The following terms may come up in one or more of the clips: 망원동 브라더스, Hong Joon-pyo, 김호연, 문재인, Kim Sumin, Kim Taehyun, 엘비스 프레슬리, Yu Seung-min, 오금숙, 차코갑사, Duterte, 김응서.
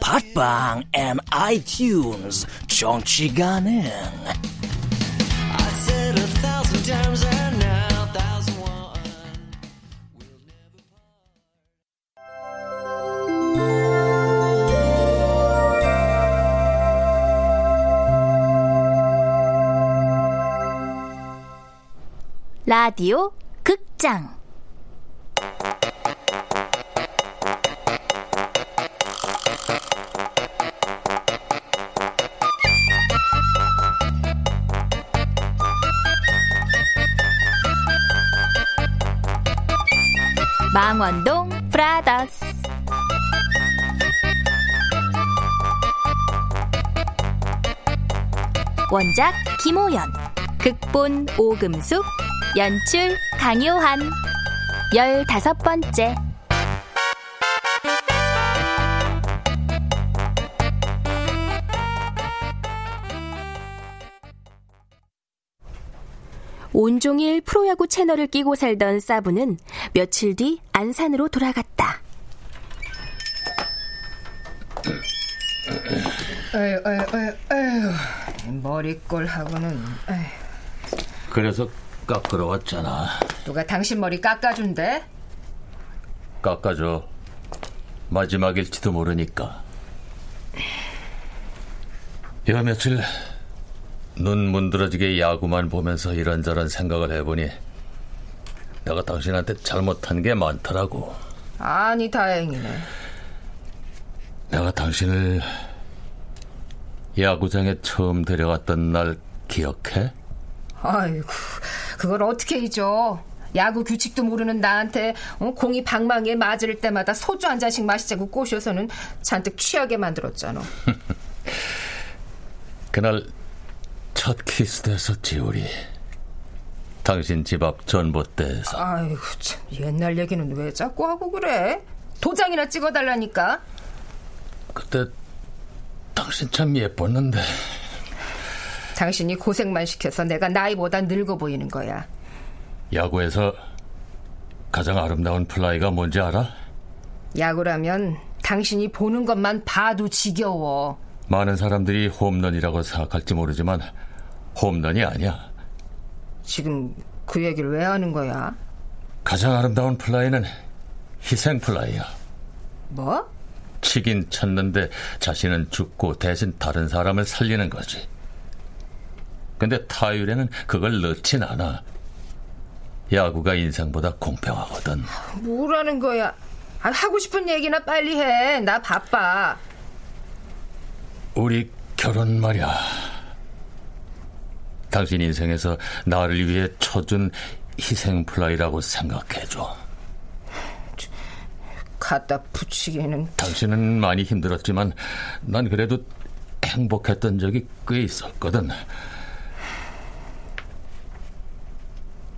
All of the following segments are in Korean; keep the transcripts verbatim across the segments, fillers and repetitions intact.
팟빵 and 아이튠즈 정치 가능. 라디오 극장. 망원동 브라더스. 원작 김호연, 극본 오금숙, 연출 강요한. 열다섯 번째. 온종일 프로야구 채널을 끼고 살던 사부는 며칠 뒤 안산으로 돌아갔다. 아유, 아유, 아유, 아유. 머리꼴하고는. 아유. 그래서 깎으러 왔잖아. 누가 당신 머리 깎아준대? 깎아줘. 마지막일지도 모르니까. 요 며칠 눈 문드러지게 야구만 보면서 이런저런 생각을 해보니 내가 당신한테 잘못한 게 많더라고. 아니, 다행이네. 내가 당신을 야구장에 처음 데려갔던 날 기억해? 아이고, 그걸 어떻게 잊어. 야구 규칙도 모르는 나한테 공이 방망이에 맞을 때마다 소주 한 잔씩 마시자고 꼬셔서는 잔뜩 취하게 만들었잖아. 그날 첫 키스도 했었지, 우리. 당신 집 앞 전봇대에서. 아이고 참, 옛날 얘기는 왜 자꾸 하고 그래? 도장이나 찍어달라니까. 그때 당신 참 예뻤는데. 당신이 고생만 시켜서 내가 나이보다 늙어 보이는 거야. 야구에서 가장 아름다운 플라이가 뭔지 알아? 야구라면 당신이 보는 것만 봐도 지겨워. 많은 사람들이 홈런이라고 생각할지 모르지만 홈런이 아니야. 지금 그 얘기를 왜 하는 거야? 가장 아름다운 플라이는 희생 플라이야. 뭐? 치긴 쳤는데 자신은 죽고 대신 다른 사람을 살리는 거지. 근데 타율에는 그걸 넣진 않아. 야구가 인생보다 공평하거든. 뭐라는 거야? 아, 하고 싶은 얘기나 빨리 해. 나 바빠. 우리 결혼 말이야. 당신 인생에서 나를 위해 쳐준 희생 플라이라고 생각해줘. 갖다 붙이기는. 당신은 많이 힘들었지만 난 그래도 행복했던 적이 꽤 있었거든.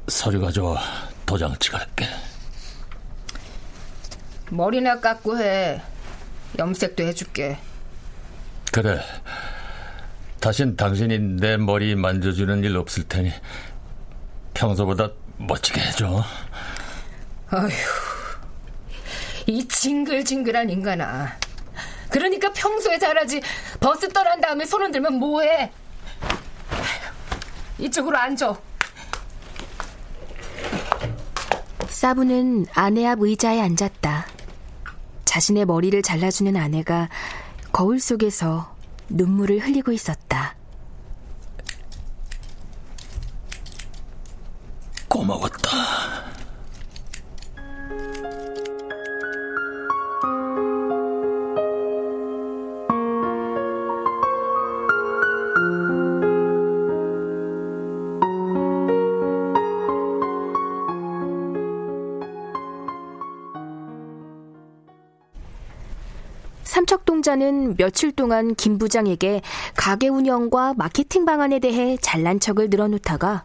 서류 가져와. 도장 찍을게. 머리나 깎고 해. 염색도 해줄게. 그래. 다신 당신이 내 머리 만져주는 일 없을 테니 평소보다 멋지게 해줘. 아휴, 이 징글징글한 인간아. 그러니까 평소에 잘하지. 버스 떠난 다음에 손 흔들면 뭐해. 이쪽으로 앉아. 사부는 아내 앞 의자에 앉았다. 자신의 머리를 잘라주는 아내가 거울 속에서 눈물을 흘리고 있었다. 삼척동자는 며칠 동안 김 부장에게 가게 운영과 마케팅 방안에 대해 잘난 척을 늘어놓다가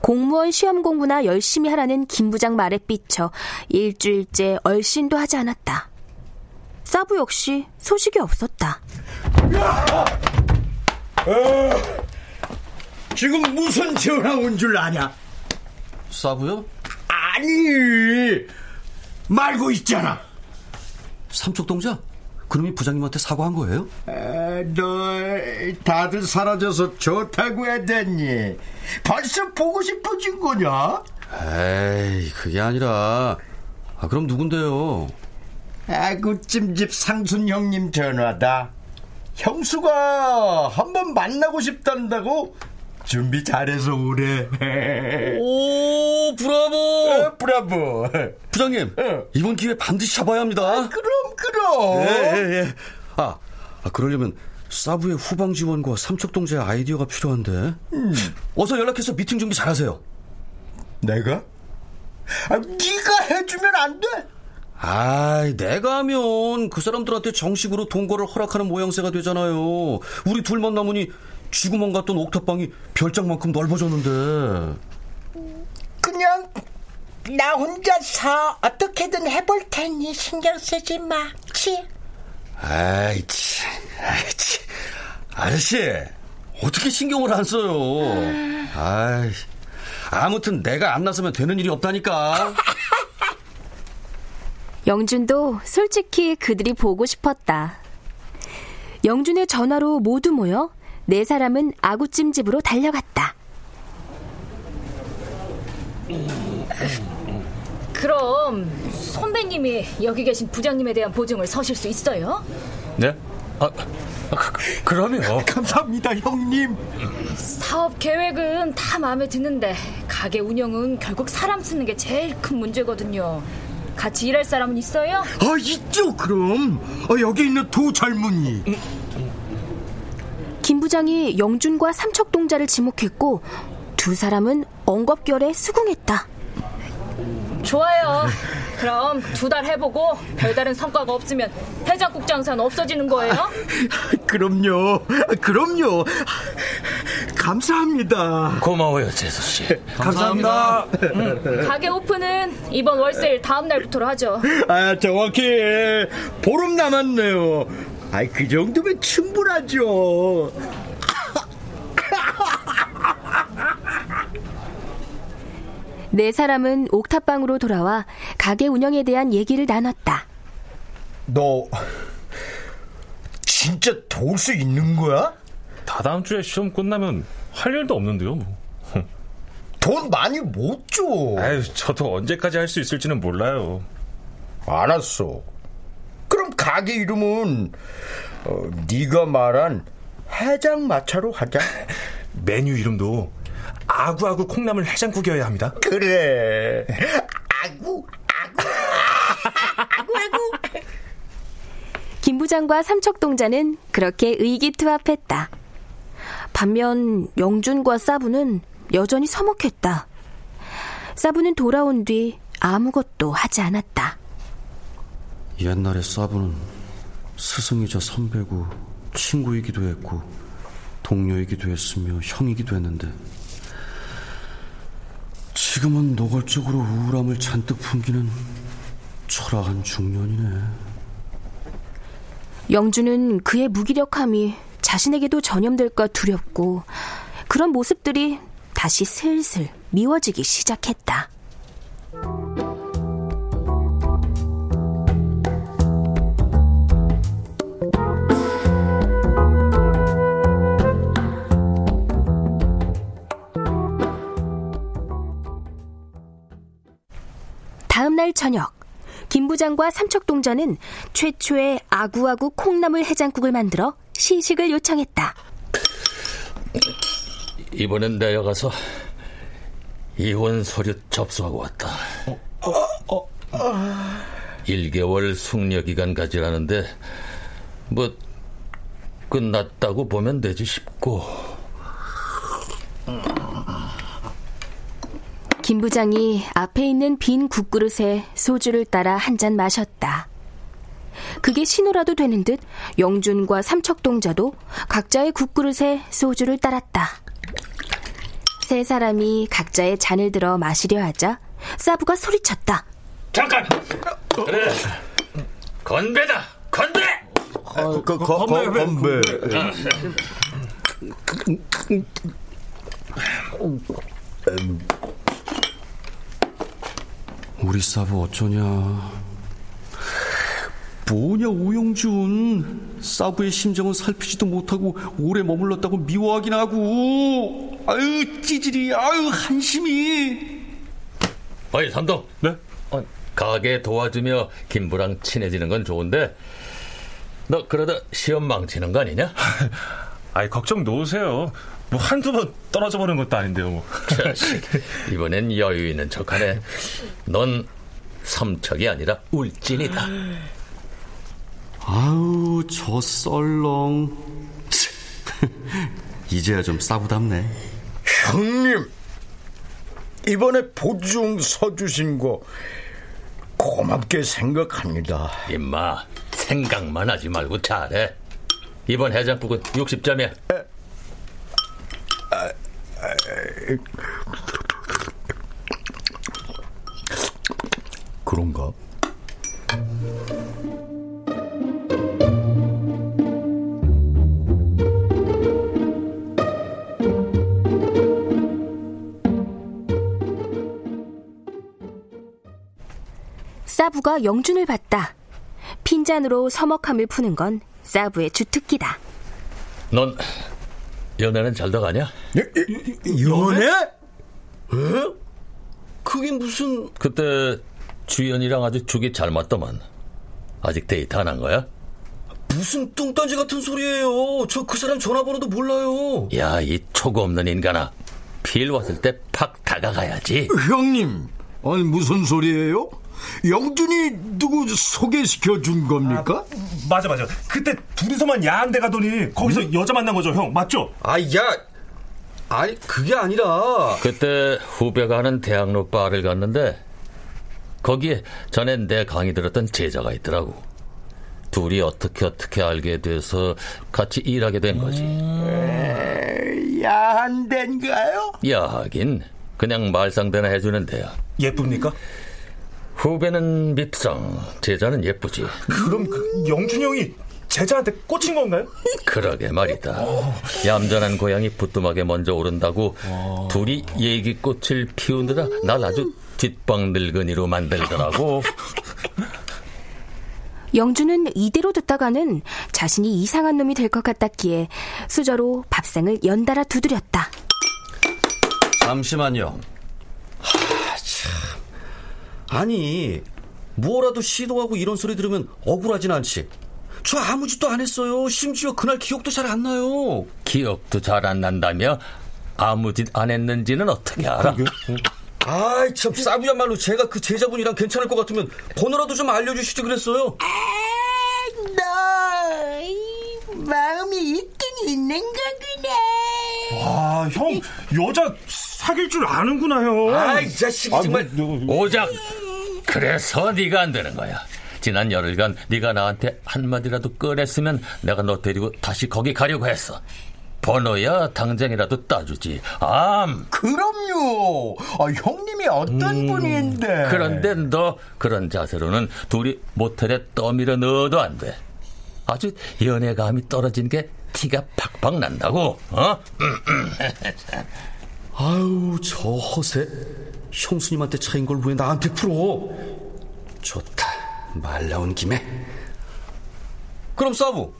공무원 시험 공부나 열심히 하라는 김 부장 말에 삐쳐 일주일째 얼씬도 하지 않았다. 사부 역시 소식이 없었다. 어, 지금 무슨 전화 온 줄 아냐? 사부요? 아니, 말고 있잖아. 삼척동자? 그놈이 부장님한테 사과한 거예요? 아, 너 다들 사라져서 좋다고 했더니 벌써 보고 싶어진 거냐? 에이, 그게 아니라. 아, 그럼 누군데요? 아, 그 찜집 상순 형님 전화다. 형수가 한번 만나고 싶단다고 준비 잘해서 오래. 오, 브라보. 어, 브라보. 부장님, 어. 이번 기회 반드시 잡아야 합니다. 아, 그럼 그럼. 예, 예, 예. 아, 아, 그러려면 사부의 후방 지원과 삼척동자의 아이디어가 필요한데. 음. 어서 연락해서 미팅 준비 잘하세요. 내가? 아, 네가 해주면 안 돼? 아이, 내가 하면 그 사람들한테 정식으로 동거를 허락하는 모양새가 되잖아요. 우리 둘만 남으니 쥐구멍 같던 옥탑방이 별장만큼 넓어졌는데. 그냥 나 혼자서 어떻게든 해볼 테니 신경 쓰지 마. 치. 아이, 치. 아이, 치. 아저씨, 어떻게 신경을 안 써요. 음. 아이, 아무튼 내가 안 나서면 되는 일이 없다니까. 영준도 솔직히 그들이 보고 싶었다. 영준의 전화로 모두 모여 네 사람은 아구찜집으로 달려갔다. 그럼 선배님이 여기 계신 부장님에 대한 보증을 서실 수 있어요? 네? 아, 아 그, 그럼요. 감사합니다, 형님. 사업 계획은 다 마음에 드는데 가게 운영은 결국 사람 쓰는 게 제일 큰 문제거든요. 같이 일할 사람은 있어요? 아, 있죠. 그럼 아, 여기 있는 두 젊은이. 음, 음. 김 부장이 영준과 삼척동자를 지목했고 두 사람은 엉겁결에 수긍했다. 좋아요. 그럼 두 달 해보고 별다른 성과가 없으면 해장국 장사는 없어지는 거예요? 아, 그럼요. 그럼요. 감사합니다. 고마워요, 재수씨. 감사합니다. 감사합니다. 음. 가게 오픈은 이번 월세일 다음 날부터로 하죠. 아, 정확히 보름 남았네요. 아이, 그 정도면 충분하죠. 네 사람은 옥탑방으로 돌아와 가게 운영에 대한 얘기를 나눴다. 너 진짜 도울 수 있는 거야? 다다음 주에 시험 끝나면 할 일도 없는데요, 뭐. 돈 많이 못 줘. 아유, 저도 언제까지 할 수 있을지는 몰라요. 알았어. 그럼 가게 이름은 어, 네가 말한 해장마차로 하자. 메뉴 이름도 아구아구 콩나물 해장국이어야 합니다. 그래. 아구, 아구, 아구아구. 김 부장과 삼척동자는 그렇게 의기투합했다. 반면 영준과 사부는 여전히 서먹했다. 사부는 돌아온 뒤 아무것도 하지 않았다. 옛날에 사부는 스승이자 선배고 친구이기도 했고 동료이기도 했으며 형이기도 했는데 지금은 노골적으로 우울함을 잔뜩 풍기는 초라한 중년이네. 영준은 그의 무기력함이 자신에게도 전염될까 두렵고 그런 모습들이 다시 슬슬 미워지기 시작했다. 다음 날 저녁 김 부장과 삼척동자는 최초의 아구아구 콩나물 해장국을 만들어 시식을 요청했다. 이번엔 내가 가서 이혼 서류 접수하고 왔다. 어, 어, 어, 어. 일 개월 숙려 기간 가지라는데 뭐 끝났다고 보면 되지 싶고. 김 부장이 앞에 있는 빈 국그릇에 소주를 따라 한 잔 마셨다. 그게 신호라도 되는 듯 영준과 삼척동자도 각자의 국그릇에 소주를 따랐다. 세 사람이 각자의 잔을 들어 마시려 하자 사부가 소리쳤다. 잠깐! 그래, 건배다! 건배! 아, 그, 그, 거, 건배! 건배! 건배. 아. 우리 사부 어쩌냐. 뭐냐 오영준. 사부의 심정은 살피지도 못하고 오래 머물렀다고 미워하긴 하고. 아유 찌질이, 아유 한심이. 어이 삼동. 네? 어, 가게 도와주며 김부랑 친해지는 건 좋은데 너 그러다 시험 망치는 거 아니냐? 아이 걱정 놓으세요. 뭐 한두 번 떨어져 버린 것도 아닌데요 뭐. 자식, 이번엔 여유 있는 척하네. 넌 삼척이 아니라 울진이다. 아우 저 썰렁. 이제야 좀 싸부담네. 형님, 이번에 보증 서주신 거 고맙게 생각합니다. 임마, 생각만 하지 말고 잘해. 이번 해장국은 육십 점이야. 에, 아, 아, 그런가? 사부가 영준을 봤다. 핀잔으로 서먹함을 푸는 건 사부의 주특기다. 넌 연애는 잘 나가냐? 연애? 에? 그게 무슨... 그때 주연이랑 아주 죽이 잘 맞더만. 아직 데이트 안 한 거야? 무슨 뚱딴지 같은 소리예요. 저 그 사람 전화번호도 몰라요. 야, 이 초고 없는 인간아. 필 왔을 때 팍 다가가야지. 형님, 아니 무슨 소리예요? 영준이 누구 소개시켜준 겁니까? 아, 맞아 맞아. 그때 둘이서만 야한 데 가더니 거기서 음? 여자 만난 거죠 형, 맞죠? 아야, 아니 그게 아니라 그때 후배가 하는 대학로 바를 갔는데 거기에 전엔 내 강의 들었던 제자가 있더라고. 둘이 어떻게 어떻게 알게 돼서 같이 일하게 된 거지. 음... 야한 데인가요? 야하긴, 그냥 말상대나 해주는 데야. 예쁩니까? 후배는 밉상, 제자는 예쁘지. 그럼 그 영준이 형이 제자한테 꽂힌 건가요? 그러게 말이다. 오. 얌전한 고양이 부뚜막에 먼저 오른다고. 오. 둘이 얘기꽃을 피우느라 날 아주 뒷방 늙은이로 만들더라고. 영준은 이대로 듣다가는 자신이 이상한 놈이 될 것 같았기에 수저로 밥상을 연달아 두드렸다. 잠시만요. 하, 참. 아니, 뭐라도 시도하고 이런 소리 들으면 억울하진 않지. 저 아무 짓도 안 했어요. 심지어 그날 기억도 잘 안 나요. 기억도 잘 안 난다며? 아무 짓 안 했는지는 어떻게 알아? 아이 참, 싸부야말로 제가 그 제자분이랑 괜찮을 것 같으면 번호라도 좀 알려주시지 그랬어요. 아, 너 마음이 있긴 있는 거구나. 와, 형 여자 사귈 줄 아는구나 형. 아이 자식이 정말. 오작, 그래서 네가 안 되는 거야. 지난 열흘간 네가 나한테 한마디라도 꺼냈으면 내가 너 데리고 다시 거기 가려고 했어. 번호야 당장이라도 따주지. 암. 그럼요. 아, 형님이 어떤 음, 분인데. 그런데 너 그런 자세로는 둘이 모텔에 떠밀어 넣어도 안 돼. 아주 연애감이 떨어진 게 티가 팍팍 난다고. 어? 아유 저 허세. 형수님한테 차인 걸 왜 나한테 풀어. 좋다, 말 나온 김에. 그럼 사부,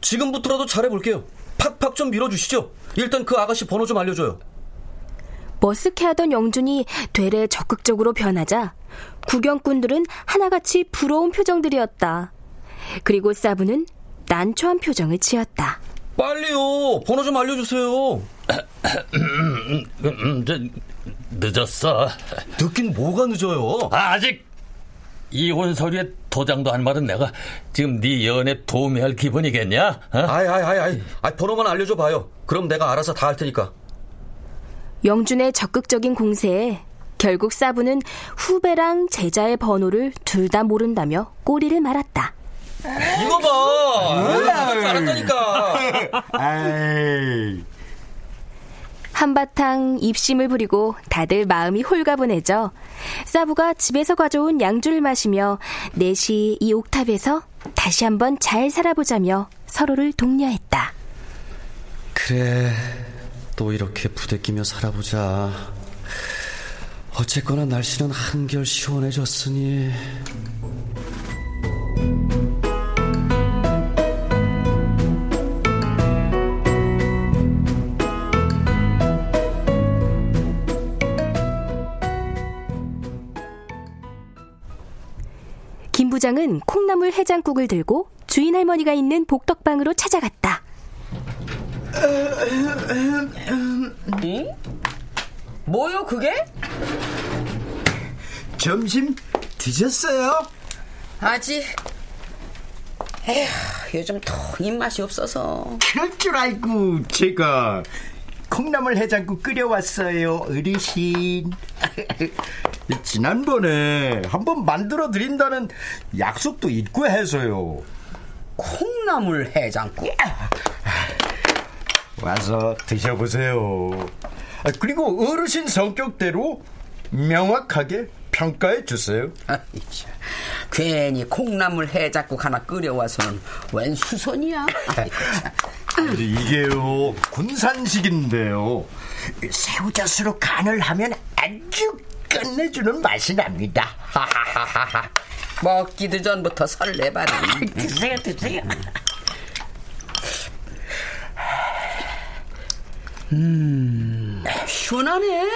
지금부터라도 잘해볼게요. 팍팍 좀 밀어주시죠. 일단 그 아가씨 번호 좀 알려줘요. 머쓱해하던 영준이 되레 적극적으로 변하자 구경꾼들은 하나같이 부러운 표정들이었다. 그리고 사부는 난처한 표정을 지었다. 빨리요, 번호 좀 알려주세요. 늦었어. 늦긴 뭐가 늦어요. 아, 아직 이혼 서류에 도장도 안 마른 내가 지금 네 연애 도움이 할 기분이겠냐? 어? 아이, 아이, 아이, 아이, 아이, 번호만 알려줘봐요. 그럼 내가 알아서 다 할 테니까. 영준의 적극적인 공세에 결국 사부는 후배랑 제자의 번호를 둘 다 모른다며 꼬리를 말았다. 이거 봐. 잘한다니까. 한바탕 입심을 부리고 다들 마음이 홀가분해져 사부가 집에서 가져온 양주를 마시며 넷이 이 옥탑에서 다시 한번 잘 살아보자며 서로를 독려했다. 그래, 또 이렇게 부대끼며 살아보자. 어쨌거나 날씨는 한결 시원해졌으니. 김 부장은 콩나물 해장국을 들고 주인 할머니가 있는 복덕방으로 찾아갔다. 응? 뭐요 그게? 점심 드셨어요? 아직. 에휴, 요즘 더 입맛이 없어서. 그럴 줄 알고 제가 콩나물 해장국 끓여왔어요, 어르신. 지난번에 한번 만들어드린다는 약속도 있고 해서요. 콩나물 해장국? 와서 드셔보세요. 그리고 어르신 성격대로 명확하게 평가해 주세요. 아, 괜히 콩나물 해장국 하나 끓여와서는 웬 수선이야. 이게요, 군산식인데요, 새우젓으로 간을 하면 아주 끝내주는 맛이 납니다. 먹기도 전부터 설레바네. 드세요, 드세요. 음, 시원하네.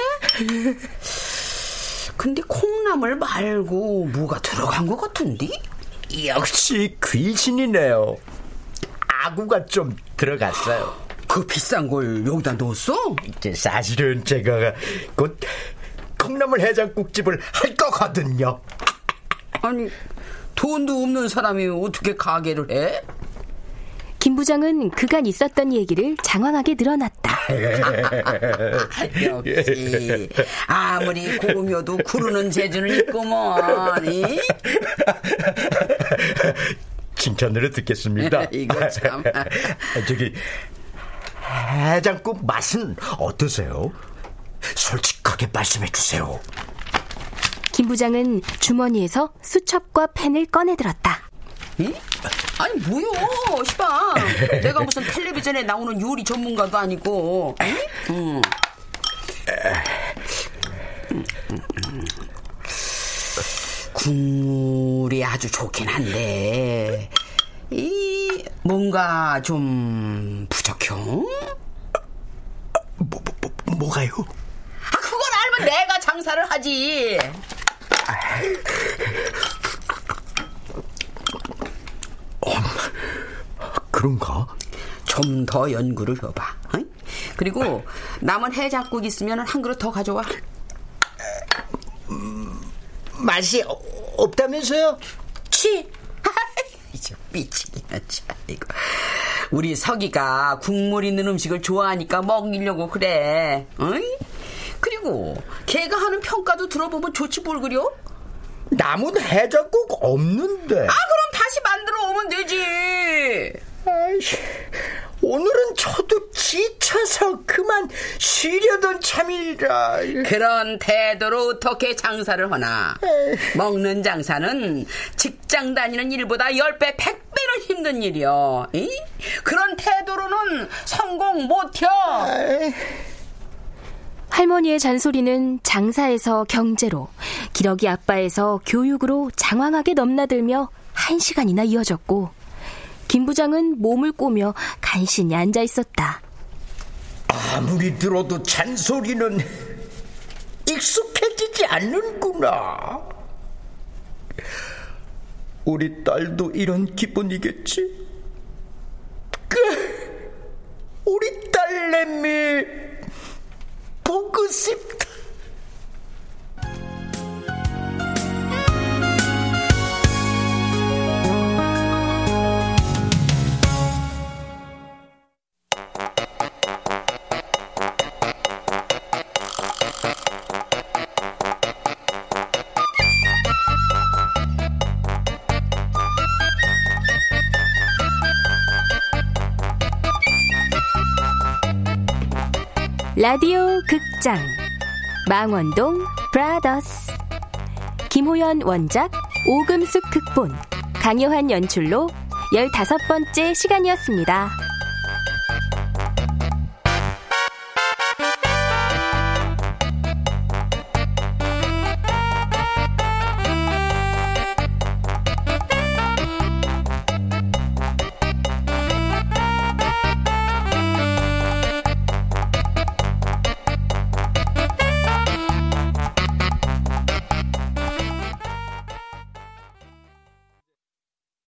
근데 콩나물 말고 뭐가 들어간 것 같은데? 역시 귀신이네요. 아구가 좀 들어갔어요. 그 비싼 걸 여기다 넣었어? 사실은 제가 곧 콩나물 해장국집을 할 거거든요. 아니, 돈도 없는 사람이 어떻게 가게를 해? 김 부장은 그간 있었던 얘기를 장황하게 늘어놨다. 역시 아무리 고묘도 구르는 재주는 있구먼. 칭찬으로 듣겠습니다. 이거 참. 저기, 해장국 맛은 어떠세요? 솔직하게 말씀해 주세요. 김 부장은 주머니에서 수첩과 펜을 꺼내들었다. 응? 아니 뭐요, 시방. 내가 무슨 텔레비전에 나오는 요리 전문가도 아니고. 응? 응. 국물이 아주 좋긴 한데 이 뭔가 좀 부족형? 뭐, 뭐, 뭐, 뭐가요? 아, 그건 알면 내가 장사를 하지. 그런가? 좀 더 연구를 해봐. 응? 그리고 남은 해장국 있으면 한 그릇 더 가져와. 음, 맛이 없다면서요? 치. 이제 미치겠네, 이거. 우리 서기가 국물 있는 음식을 좋아하니까 먹이려고 그래. 응? 그리고 걔가 하는 평가도 들어보면 좋지 뭘 그려? 남은 해장국 없는데. 아, 그럼 다시 만들어 오면 되지. 아이씨, 오늘은 저도 지쳐서 그만 쉬려던 참이라. 그런 태도로 어떻게 장사를 하나. 에이. 먹는 장사는 직장 다니는 일보다 십 배, 백 배는 힘든 일이여. 에이? 그런 태도로는 성공 못혀. 할머니의 잔소리는 장사에서 경제로, 기러기 아빠에서 교육으로 장황하게 넘나들며 한 시간이나 이어졌고, 김 부장은 몸을 꼬며 간신히 앉아있었다. 아무리 들어도 잔소리는 익숙해지지 않는구나. 우리 딸도 이런 기분이겠지? 그, 우리 딸내미 보고 싶다. 라디오 극장 망원동 브라더스 김호연 원작, 오금숙 극본, 강요한 연출로 열다섯 번째 시간이었습니다.